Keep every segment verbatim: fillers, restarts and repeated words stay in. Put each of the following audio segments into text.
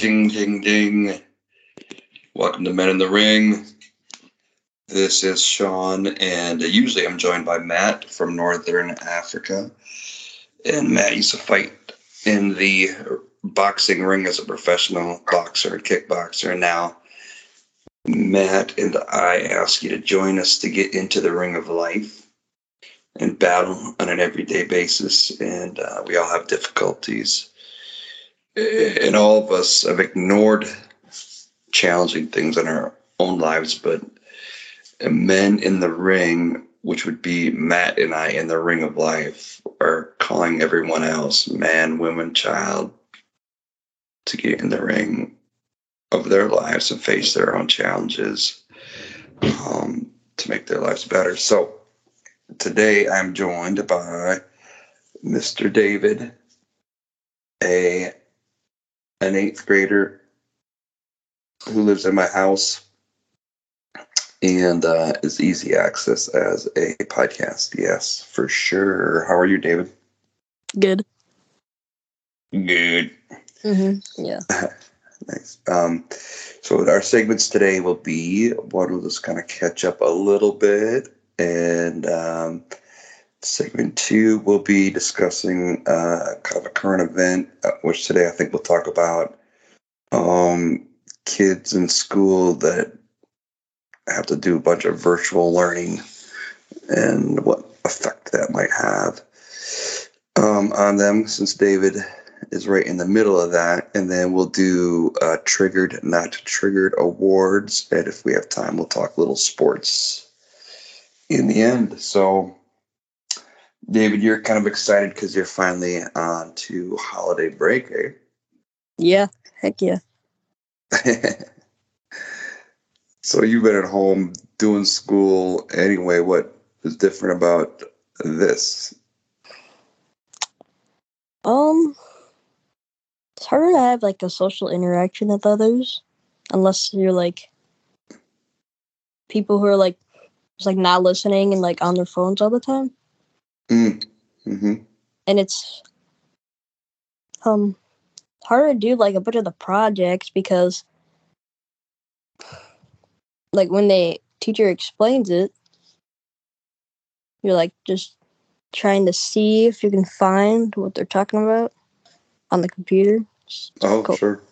Ding, ding, ding. Welcome to Men in the Ring. This is Sean, and usually I'm joined by Matt from Northern Africa. And Matt used to fight in the boxing ring as a professional boxer and kickboxer. And now Matt and I ask you to join us to get into the ring of life and battle on an everyday basis. And uh, we all have difficulties. And all of us have ignored challenging things in our own lives, but men in the ring, which would be Matt and I in the ring of life, are calling everyone else, man, woman, child, to get in the ring of their lives and face their own challenges um, to make their lives better. So today I'm joined by Mister David A., an eighth grader who lives in my house and uh, is easy access as a podcast. Yes, for sure. How are you, David? Good. Good. Mm-hmm. Yeah. Nice. Um, so our segments today will be one will just kind of catch up a little bit, and um, segment two will be discussing uh, kind of a current event, which today I think we'll talk about um, kids in school that have to do a bunch of virtual learning and what effect that might have um, on them, since David is right in the middle of that. And then we'll do uh, triggered, not triggered awards. And if we have time, we'll talk little sports in the end. So, David, you're kind of excited because you're finally on to holiday break, eh? Yeah, heck yeah. So you've been at home doing school anyway. What is different about this? Um, it's harder to have like a social interaction with others, unless you're like people who are like just like not listening and like on their phones all the time. Mm. Mm-hmm. And it's um harder to do like a bunch of the projects because, like, when the teacher explains it, you're, like, just trying to see if you can find what they're talking about on the computer. It's oh, cool. Sure.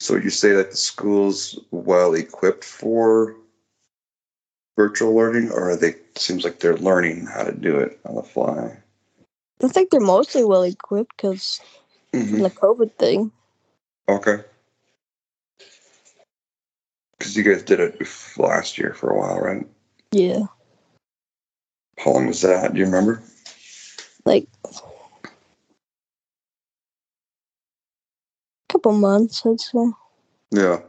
So you say that the school's well-equipped for virtual learning, or are they, it seems like they're learning how to do it on the fly? I think they're mostly well-equipped because mm-hmm. the COVID thing. Okay. Because you guys did it last year for a while, right? Yeah. How long was that? Do you remember? Like, a couple months, I'd say. Yeah.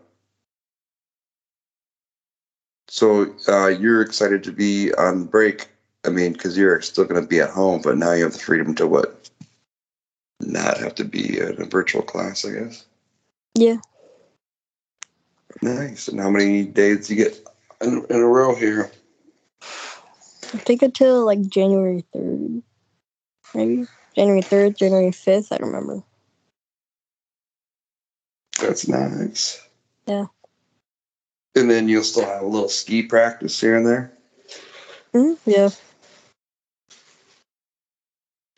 So uh, you're excited to be on break. I mean, because you're still going to be at home, but now you have the freedom to what? Not have to be in a virtual class, I guess. Yeah. Nice. And how many days do you get in, in a row here? I think until like January third, maybe. January third, January fifth, I don't remember. That's nice. Yeah. And then you'll still have a little ski practice here and there? Mm-hmm. Yeah.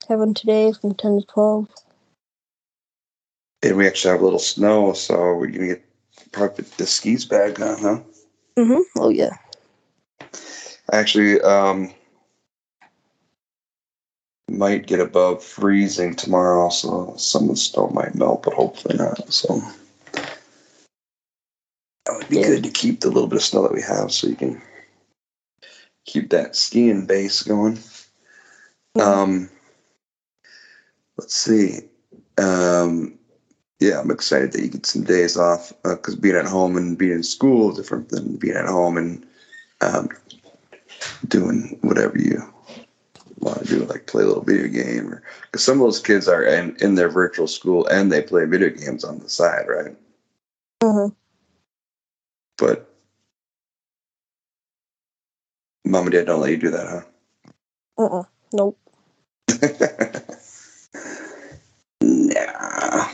Have one today from ten to twelve. And we actually have a little snow, so we're going to get probably the skis back on, huh? Mm-hmm. Oh, yeah. Actually, um, might get above freezing tomorrow, so some of the snow might melt, but hopefully not. So that would be yeah. good to keep the little bit of snow that we have so you can keep that skiing base going. Mm-hmm. Um, let's see. Um... Yeah, I'm excited that you get some days off because uh, being at home and being in school is different than being at home and um, doing whatever you want to do, like play a little video game. Because some of those kids are in, in their virtual school and they play video games on the side, right? Mm-hmm. But mom and dad don't let you do that, huh? Uh-uh. Nope. Nah.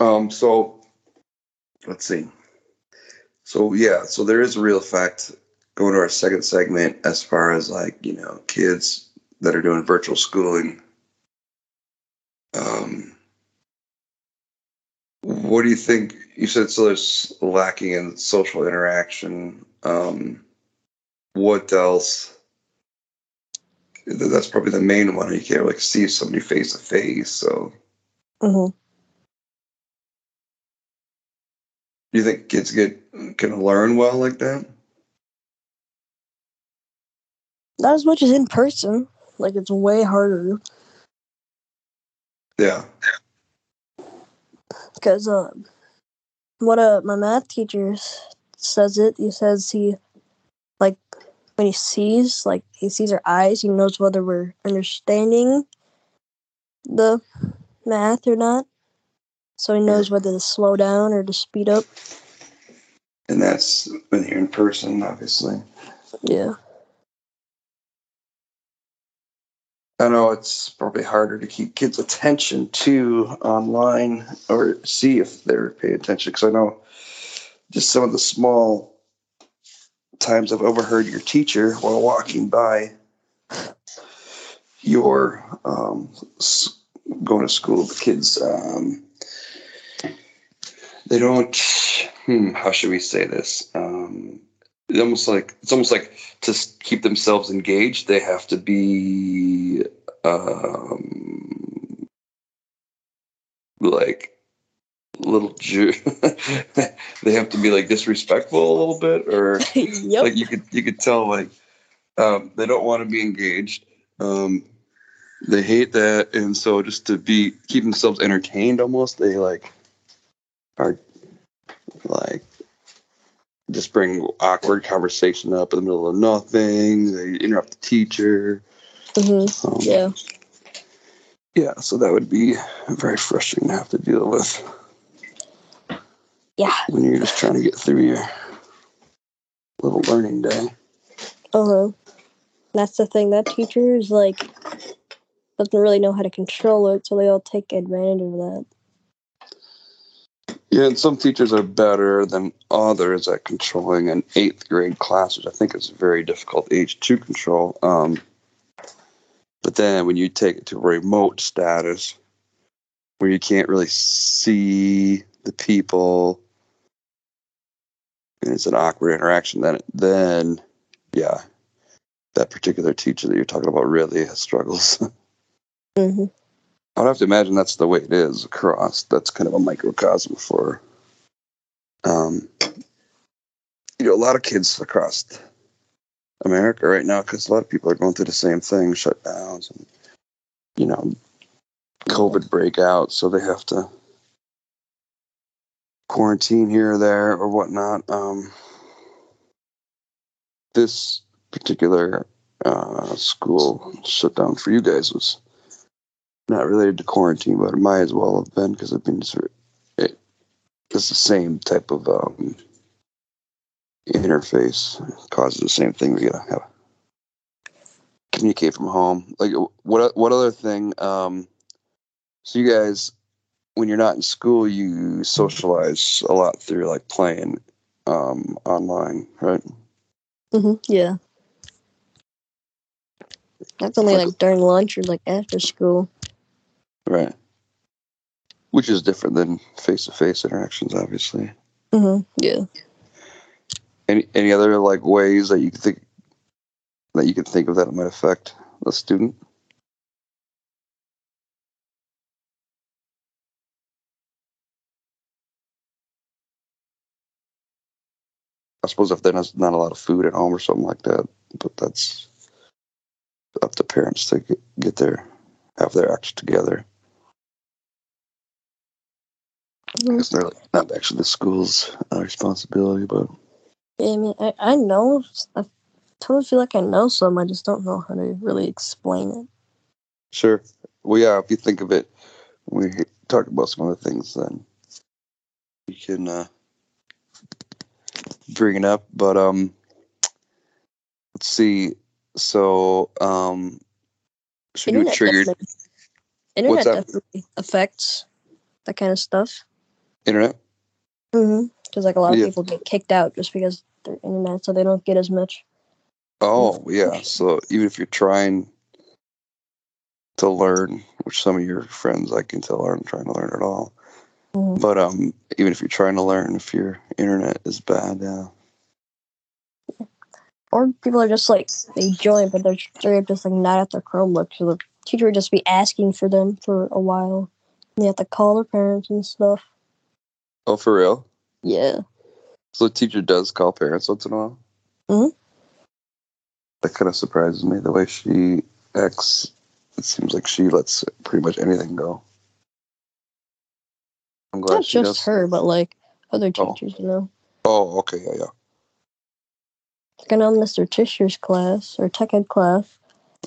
Um, so let's see. So, yeah, so there is a real fact going to our second segment as far as like, you know, kids that are doing virtual schooling. Um, what do you think? You said so there's lacking in social interaction. Um, what else? That's probably the main one. You can't like see somebody face to face. So. Mm-hmm. Do you think kids get can learn well like that? Not as much as in person. Like, it's way harder. Yeah. Because um, one of my math teachers says it. He says he, like, when he sees, like, he sees our eyes, he knows whether we're understanding the math or not. So he knows whether to slow down or to speed up. And that's when you're in person, obviously. Yeah. I know it's probably harder to keep kids' attention, too, online or see if they're paying attention. Because I know just some of the small times I've overheard your teacher while walking by your um, going to school, the kids... Um, They don't. Hmm, how should we say this? Um, it's almost like it's almost like to keep themselves engaged, they have to be um, like little Jew. They have to be like disrespectful a little bit, or yep. Like you could you could tell like um, they don't want to be engaged. Um, they hate that, and so just to be keep themselves entertained, almost they like. Are like just bring awkward conversation up in the middle of nothing. They interrupt the teacher. Mm-hmm. Um, yeah, yeah. So that would be very frustrating to have to deal with. Yeah, when you're just trying to get through your little learning day. Uh huh. That's the thing. That teacher is like doesn't really know how to control it, so they all take advantage of that. Yeah, and some teachers are better than others at controlling an eighth grade class, which I think is a very difficult age to control. Um, but then when you take it to remote status, where you can't really see the people, and it's an awkward interaction, then, then yeah, that particular teacher that you're talking about really struggles. Mm-hmm. I would have to imagine that's the way it is across. That's kind of a microcosm for, um, you know, a lot of kids across America right now, because a lot of people are going through the same thing, shutdowns and, you know, COVID breakouts. So they have to quarantine here or there or whatnot. Um, this particular uh, school shutdown for you guys was not related to quarantine, but it might as well have been because I've been sort of, it, it's the same type of um, interface. It causes the same thing. We gotta have communicate from home. Like what? What other thing? Um, so you guys, when you're not in school, you socialize a lot through like playing um, online, right? Mm-hmm. Yeah. That's only like, like during lunch or like after school. Right. Which is different than face-to-face interactions, obviously. Mm-hmm. Yeah. Any any other like ways that you can think that you can think of that might affect the student? I suppose if there's not a lot of food at home or something like that, but that's up to parents to get, get their have their acts together. Because they're like, not actually the school's uh, responsibility, but yeah, I mean, I, I know. I totally feel like I know some. I just don't know how to really explain it. Sure. Well, yeah. If you think of it, we talk about some other things, then you can uh, bring it up. But um, let's see. So, um, should you trigger? Internet definitely affects that kind of stuff. Internet? Mm-hmm. Because, like, a lot of yeah. people get kicked out just because they're internet, so they don't get as much. Oh, yeah. So even if you're trying to learn, which some of your friends, I can tell, aren't trying to learn at all. Mm-hmm. But um, even if you're trying to learn, if your internet is bad, yeah. Or people are just, like, they join, but they're, they're just, like, not at their Chromebook, so the teacher would just be asking for them for a while. They have to call their parents and stuff. Oh, for real? Yeah. So the teacher does call parents once in a while? Mm-hmm. That kind of surprises me. The way she acts, it seems like she lets pretty much anything go. I'm glad Not she just does. her, but, like, other teachers, oh. you know? Oh, okay, yeah, yeah. Like, I know Mister Tischer's class, or tech ed class,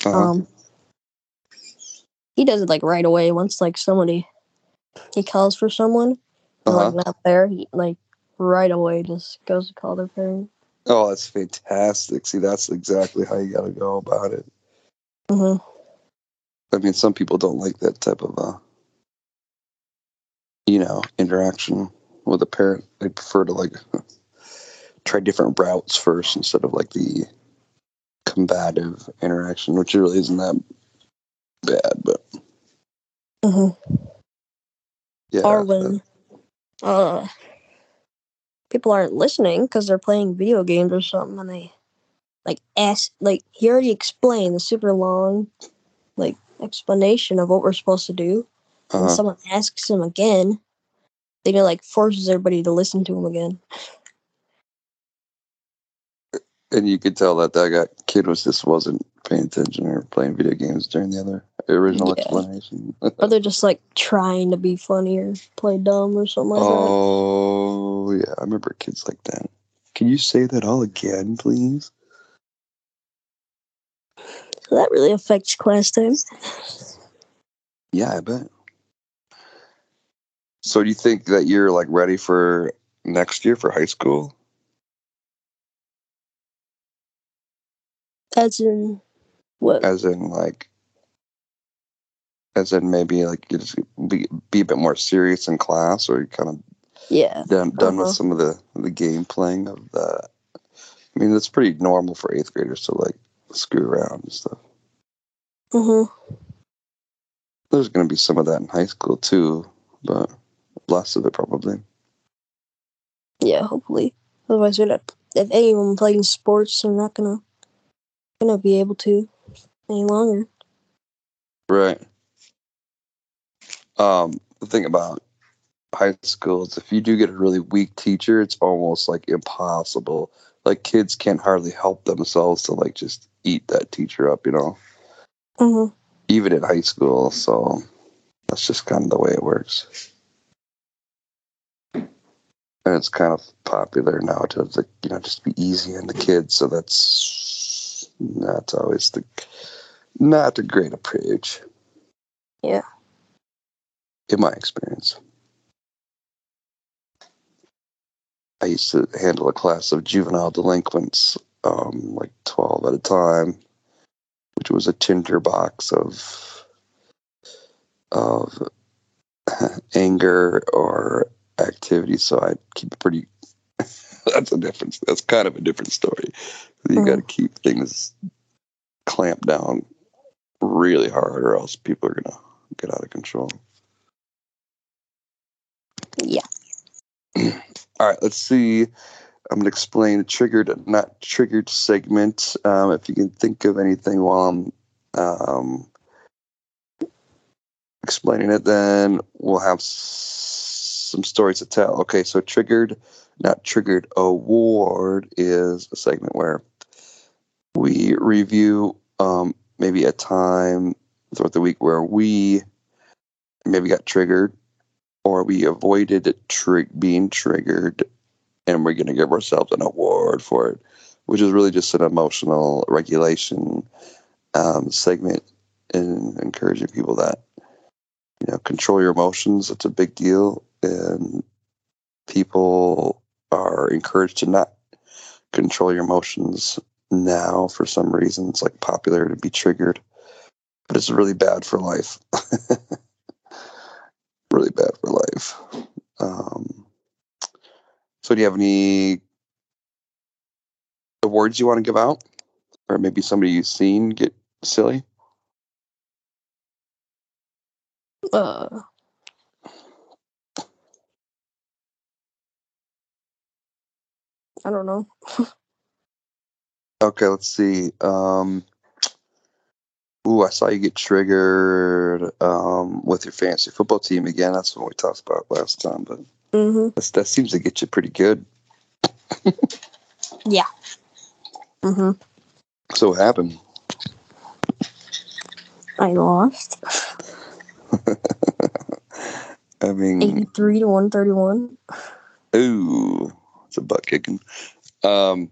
uh-huh. um... he does it, like, right away. Once, like, somebody, he calls for someone, and, uh-huh. like, not there, he, like, right away just goes to call their parents. Oh, that's fantastic. See, that's exactly how you gotta go about it. Mm-hmm. I mean, some people don't like that type of, uh, you know, interaction with a parent. They prefer to, like, try different routes first instead of, like, the combative interaction, which really isn't that bad, but mm-hmm. yeah, or when uh, uh, people aren't listening because they're playing video games or something, and they like ask, like he already explained the super long like explanation of what we're supposed to do, uh-huh. and someone asks him again, then it like forces everybody to listen to him again. And you could tell that that guy, kid was just wasn't paying attention or playing video games during the other original yeah. explanation. Or they're just like trying to be funny or play dumb or something like oh, that. Oh, yeah. I remember kids like that. Can you say that all again, please? So that really affects class time. Yeah, I bet. So do you think that you're like ready for next year for high school? As in what? As in, like, as in maybe, like, you just be, be a bit more serious in class, or you kind of yeah. done, done uh-huh. with some of the, the game playing of that. I mean, that's pretty normal for eighth graders to, like, screw around and stuff. Mm-hmm. There's going to be some of that in high school, too, but less of it, probably. Yeah, hopefully. Otherwise, we're not, if anyone playing sports, they're not going to. Gonna be able to any longer, right? Um, the thing about high school is if you do get a really weak teacher, it's almost like impossible. Like kids can't hardly help themselves to like just eat that teacher up, you know. Mm-hmm. Even in high school, so that's just kind of the way it works. And it's kind of popular now to like you know just be easy on the kids, so that's. That's always the not a great approach. Yeah. In my experience. I used to handle a class of juvenile delinquents, um, like twelve at a time, which was a tinderbox of of anger or activity, so I keep it pretty That's a difference. That's kind of a different story. You mm. got to keep things clamped down really hard, or else people are gonna get out of control. Yeah. All right. Let's see. I'm gonna explain the triggered, not triggered segment. Um, if you can think of anything while I'm um, explaining it, then we'll have s- some stories to tell. Okay. So triggered. Not Triggered Award is a segment where we review um, maybe a time throughout the week where we maybe got triggered or we avoided tri- being triggered, and we're going to give ourselves an award for it, which is really just an emotional regulation um, segment and encouraging people that, you know, control your emotions. It's a big deal. And people are encouraged to not control your emotions now for some reason. It's like popular to be triggered, but it's really bad for life. Really bad for life. Um, so do you have any awards you want to give out? Or maybe somebody you've seen get silly? Uh. I don't know. Okay, let's see. Um, ooh, I saw you get triggered um, with your fantasy football team again. That's what we talked about last time, but mm-hmm. that's, that seems to get you pretty good. Yeah. Mm-hmm. So what happened? I lost. I mean, eighty-three to one thirty-one. Ooh, it's a butt kicking. Um,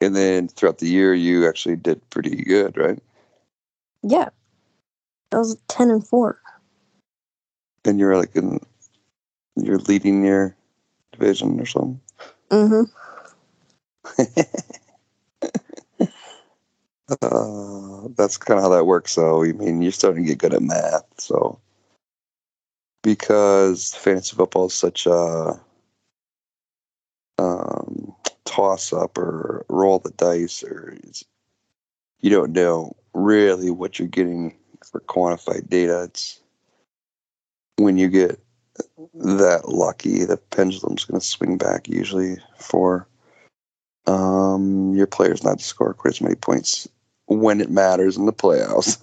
and then throughout the year, you actually did pretty good, right? Yeah, I was ten and four. And you're like in, you're leading your division or something. Mm-hmm. Uh, that's kind of how that works, though. I mean, you're starting to get good at math, so because fantasy football is such a um, toss-up or roll the dice, or it's, you don't know really what you're getting for quantified data. It's when you get that lucky, the pendulum's going to swing back usually for um, your players not to score quite as many points when it matters in the playoffs.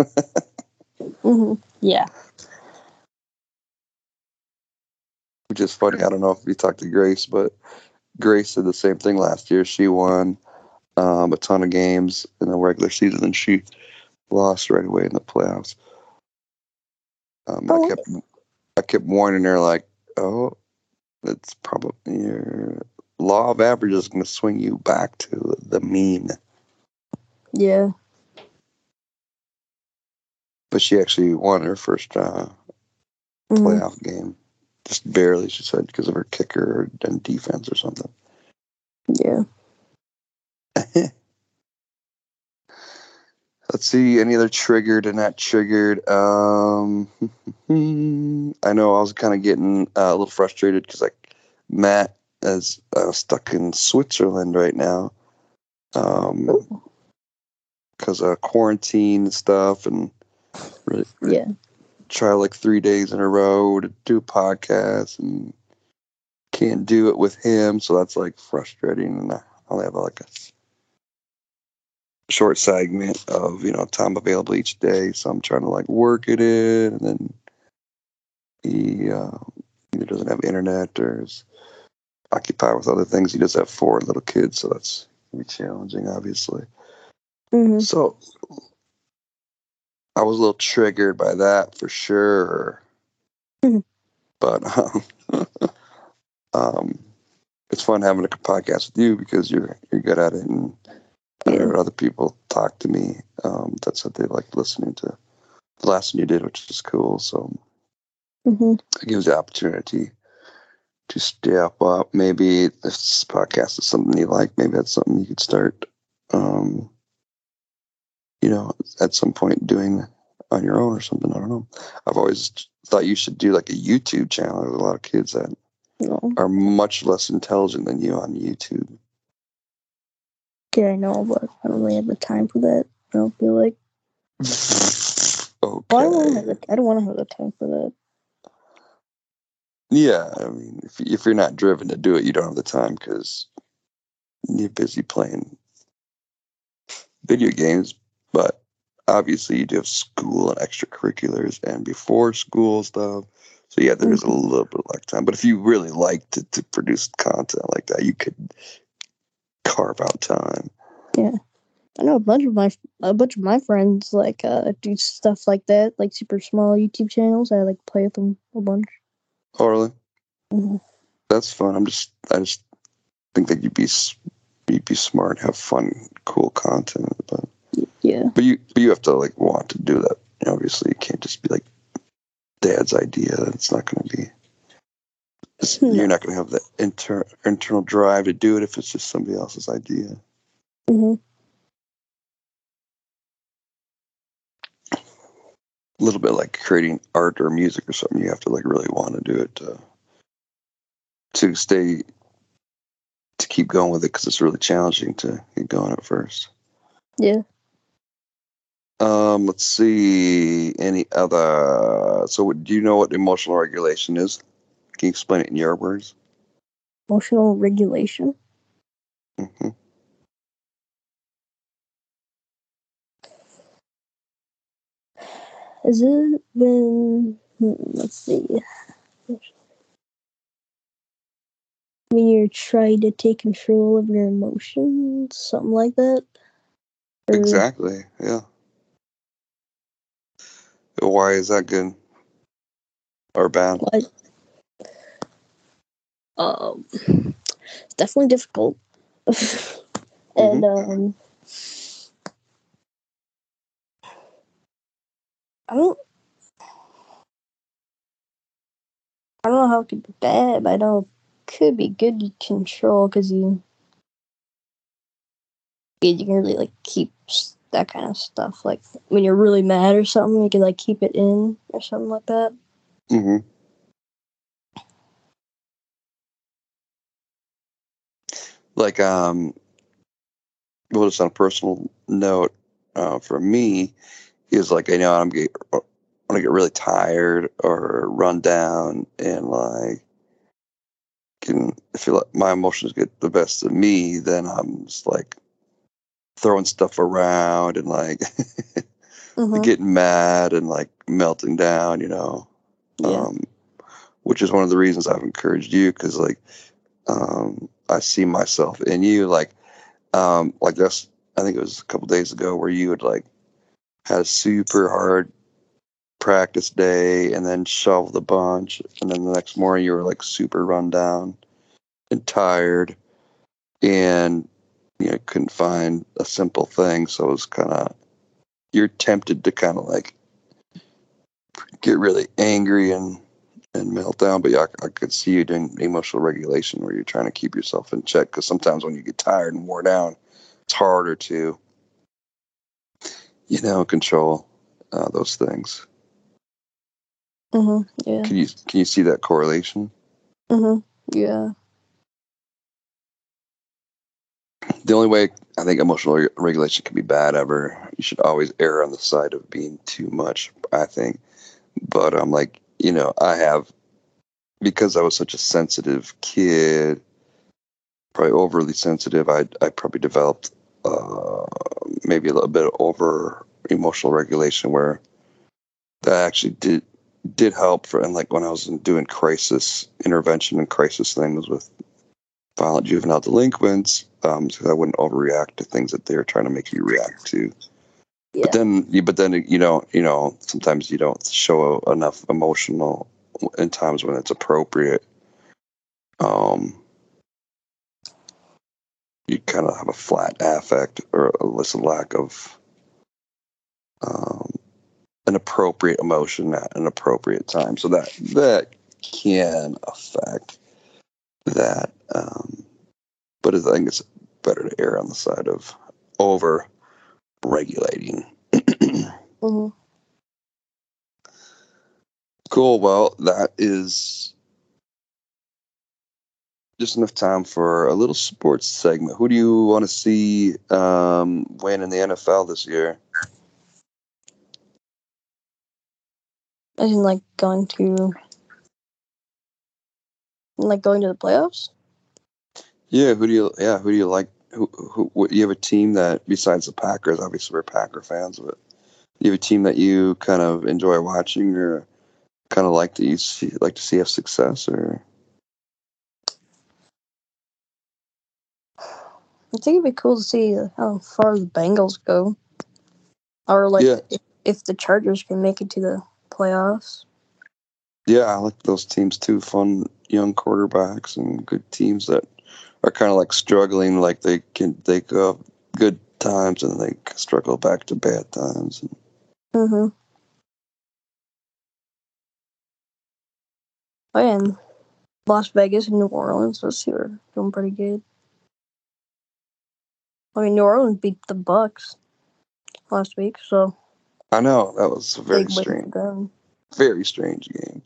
Mm-hmm. Yeah. Which is funny. I don't know if you talked to Grace, but Grace did the same thing last year. She won um, a ton of games in the regular season, and she lost right away in the playoffs. Um, oh. I kept I kept warning her, like, oh, it's probably your law of averages is going to swing you back to the mean. Yeah. But she actually won her first uh, playoff mm-hmm. game. Just barely, she said, because of her kicker and defense or something. Yeah. Let's see, any other triggered and not triggered? Um, I know I was kind of getting uh, a little frustrated because, like, Matt is uh, stuck in Switzerland right now. Um Ooh. Because of quarantine and stuff, and really, really yeah. try like three days in a row to do a podcast and can't do it with him. So that's like frustrating. And I only have like a short segment of, you know, time available each day. So I'm trying to like work at it. And then he uh, either doesn't have internet or is occupied with other things. He does have four little kids. So that's gonna be challenging, obviously. Mm-hmm. So I was a little triggered by that for sure, mm-hmm. but um, um, it's fun having a podcast with you because you're you're good at it, and yeah. I heard other people talk to me. Um, that's what they like listening to the last one you did, which is cool. So mm-hmm. it gives the opportunity to step up. Maybe if this podcast is something you like, maybe that's something you could start. Um, you know, at some point doing on your own or something. I don't know. I've always thought you should do like a YouTube channel. There's a lot of kids that no. are much less intelligent than you on YouTube. Yeah, I know, but I don't really have the time for that. I don't feel like... Okay. Well, I don't have the, I don't want to have the time for that. Yeah, I mean, if, if you're not driven to do it, you don't have the time because you're busy playing video games. But obviously you do have school and extracurriculars and before school stuff. So yeah, there's mm-hmm. a little bit of like time. But if you really like to, to produce content like that, you could carve out time. Yeah. I know a bunch of my a bunch of my friends like uh, do stuff like that, like super small YouTube channels. I like play with them a bunch. Oh, really? Mm-hmm. That's fun. I'm just I just think that you'd be you'd be smart, have fun, cool content, but yeah. But you but you have to like want to do that. You know, obviously you can't just be like dad's idea. It's not gonna be no. You're not gonna have the inter, internal drive to do it if it's just somebody else's idea. Mm-hmm. A little bit like creating art or music or something, you have to like really want to do it to to stay, to keep going with it, because it's really challenging to get going at first. Yeah. Um, let's see, any other, so what, do you know what emotional regulation is? Can you explain it in your words? Emotional regulation? Mm-hmm. Has it been, let's see, when you're trying to take control of your emotions, something like that? Or... Exactly, yeah. Why is that good or bad? What? Um, it's definitely difficult. And mm-hmm. um, I don't, I don't know how it could be bad, but I know it could be good to control, because you, you can really like keep that kind of stuff. Like when you're really mad or something, you can like keep it in or something like that. Mm-hmm. Like, um, well, just on a personal note, uh, for me, is like, I know I'm get, I'm gonna get really tired or run down, and like, can feel like my emotions get the best of me, then I'm just like throwing stuff around and like mm-hmm. getting mad and like melting down, you know. Yeah. Um, which is one of the reasons I've encouraged you, because like, um, I see myself in you, like, um, like that's, I think it was a couple days ago where you would like had a super hard practice day and then shoveled a bunch, and then the next morning you were like super run down and tired, and you know, couldn't find a simple thing. So it was kind of, you're tempted to kind of like get really angry and, and melt down. But yeah, I, I could see you doing emotional regulation where you're trying to keep yourself in check. Because sometimes when you get tired and worn down, it's harder to, you know, control uh, those things. Mm-hmm. Yeah. Can you, can you see that correlation? Mm-hmm. Yeah. The only way I think emotional re- regulation can be bad ever, you should always err on the side of being too much, I think. But I'm um, like, you know, I have, because I was such a sensitive kid, probably overly sensitive, I I probably developed uh, maybe a little bit of over emotional regulation, where that actually did did help for, and like when I was doing crisis intervention and crisis things with violent juvenile delinquents, um, so I wouldn't overreact to things that they were trying to make you react to. Yeah. But then, you, but then you don't, you know, sometimes you don't show enough emotional in times when it's appropriate. Um, you kind of have a flat affect, or a lack of um, an appropriate emotion at an appropriate time. So that that can affect that. Um, but I think it's better to err on the side of over regulating. Mm-hmm. Cool. Well, that is just enough time for a little sports segment. Who do you want to see um, win in the N F L this year? I didn't like going to like going to the playoffs. Yeah, who do you? Yeah, who do you like? Who, who, who? You have a team that, besides the Packers, obviously we're Packer fans, but you have a team that you kind of enjoy watching, or kind of like that you see, like to see have success, or? I think it'd be cool to see how far the Bengals go, or like yeah. if, if the Chargers can make it to the playoffs. Yeah, I like those teams too. Fun young quarterbacks and good teams that are kind of like struggling, like they can they go good times and they struggle back to bad times. Mm-hmm. Oh, yeah, and Las Vegas and New Orleans, those two are doing pretty good. I mean, New Orleans beat the Bucks last week, so I know that was a very strange, very strange game.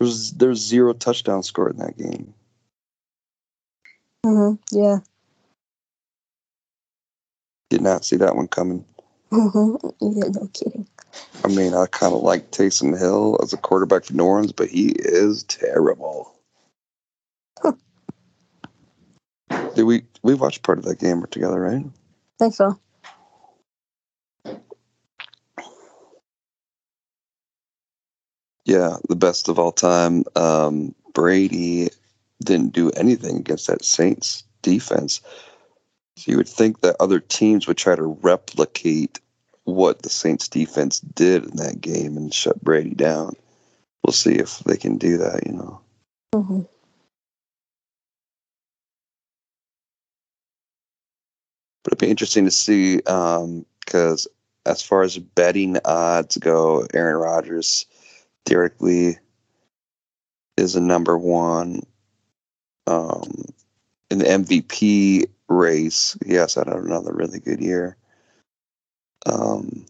There's there's zero touchdowns scored in that game. Mm-hmm. Yeah. Did not see that one coming. Mm-hmm. Yeah, no kidding. I mean, I kind of like Taysom Hill as a quarterback for New Orleans, but he is terrible. Huh. Did we we watched part of that game together, right? I think so. Yeah, the best of all time. Um, Brady didn't do anything against that Saints defense. So you would think that other teams would try to replicate what the Saints defense did in that game and shut Brady down. We'll see if they can do that, you know. Mm-hmm. But it'd be interesting to see because um, as far as betting odds go, Aaron Rodgers theoretically is a number one um, in the M V P race. Yes, I had another really good year. Um,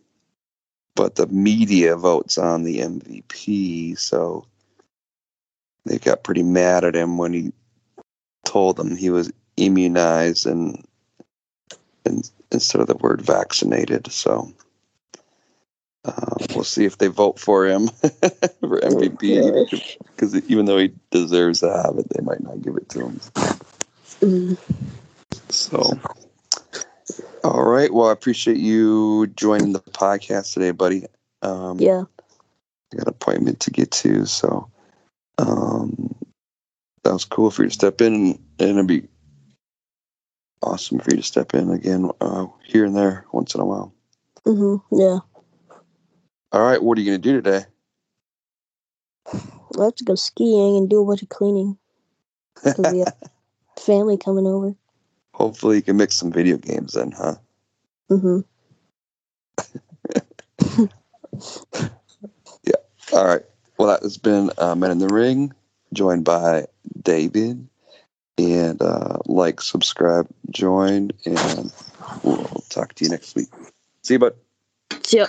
but the media votes on the M V P, so they got pretty mad at him when he told them he was immunized and, and instead of the word vaccinated. So uh, we'll see if they vote for him for M V P, because even though he deserves to have it, they might not give it to him. Mm. So. All right. Well, I appreciate you joining the podcast today, buddy. Um, yeah. I got an appointment to get to, so um, that was cool for you to step in, and it'd be awesome for you to step in again uh, here and there once in a while. Mm-hmm. Yeah. All right. What are you going to do today? I'll have to go skiing and do a bunch of cleaning. We have family coming over. Hopefully you can mix some video games then, huh? Mm-hmm. Yeah. All right. Well, that has been uh, Men in the Ring, joined by David. And uh, like, subscribe, join, and we'll talk to you next week. See you, bud. See ya.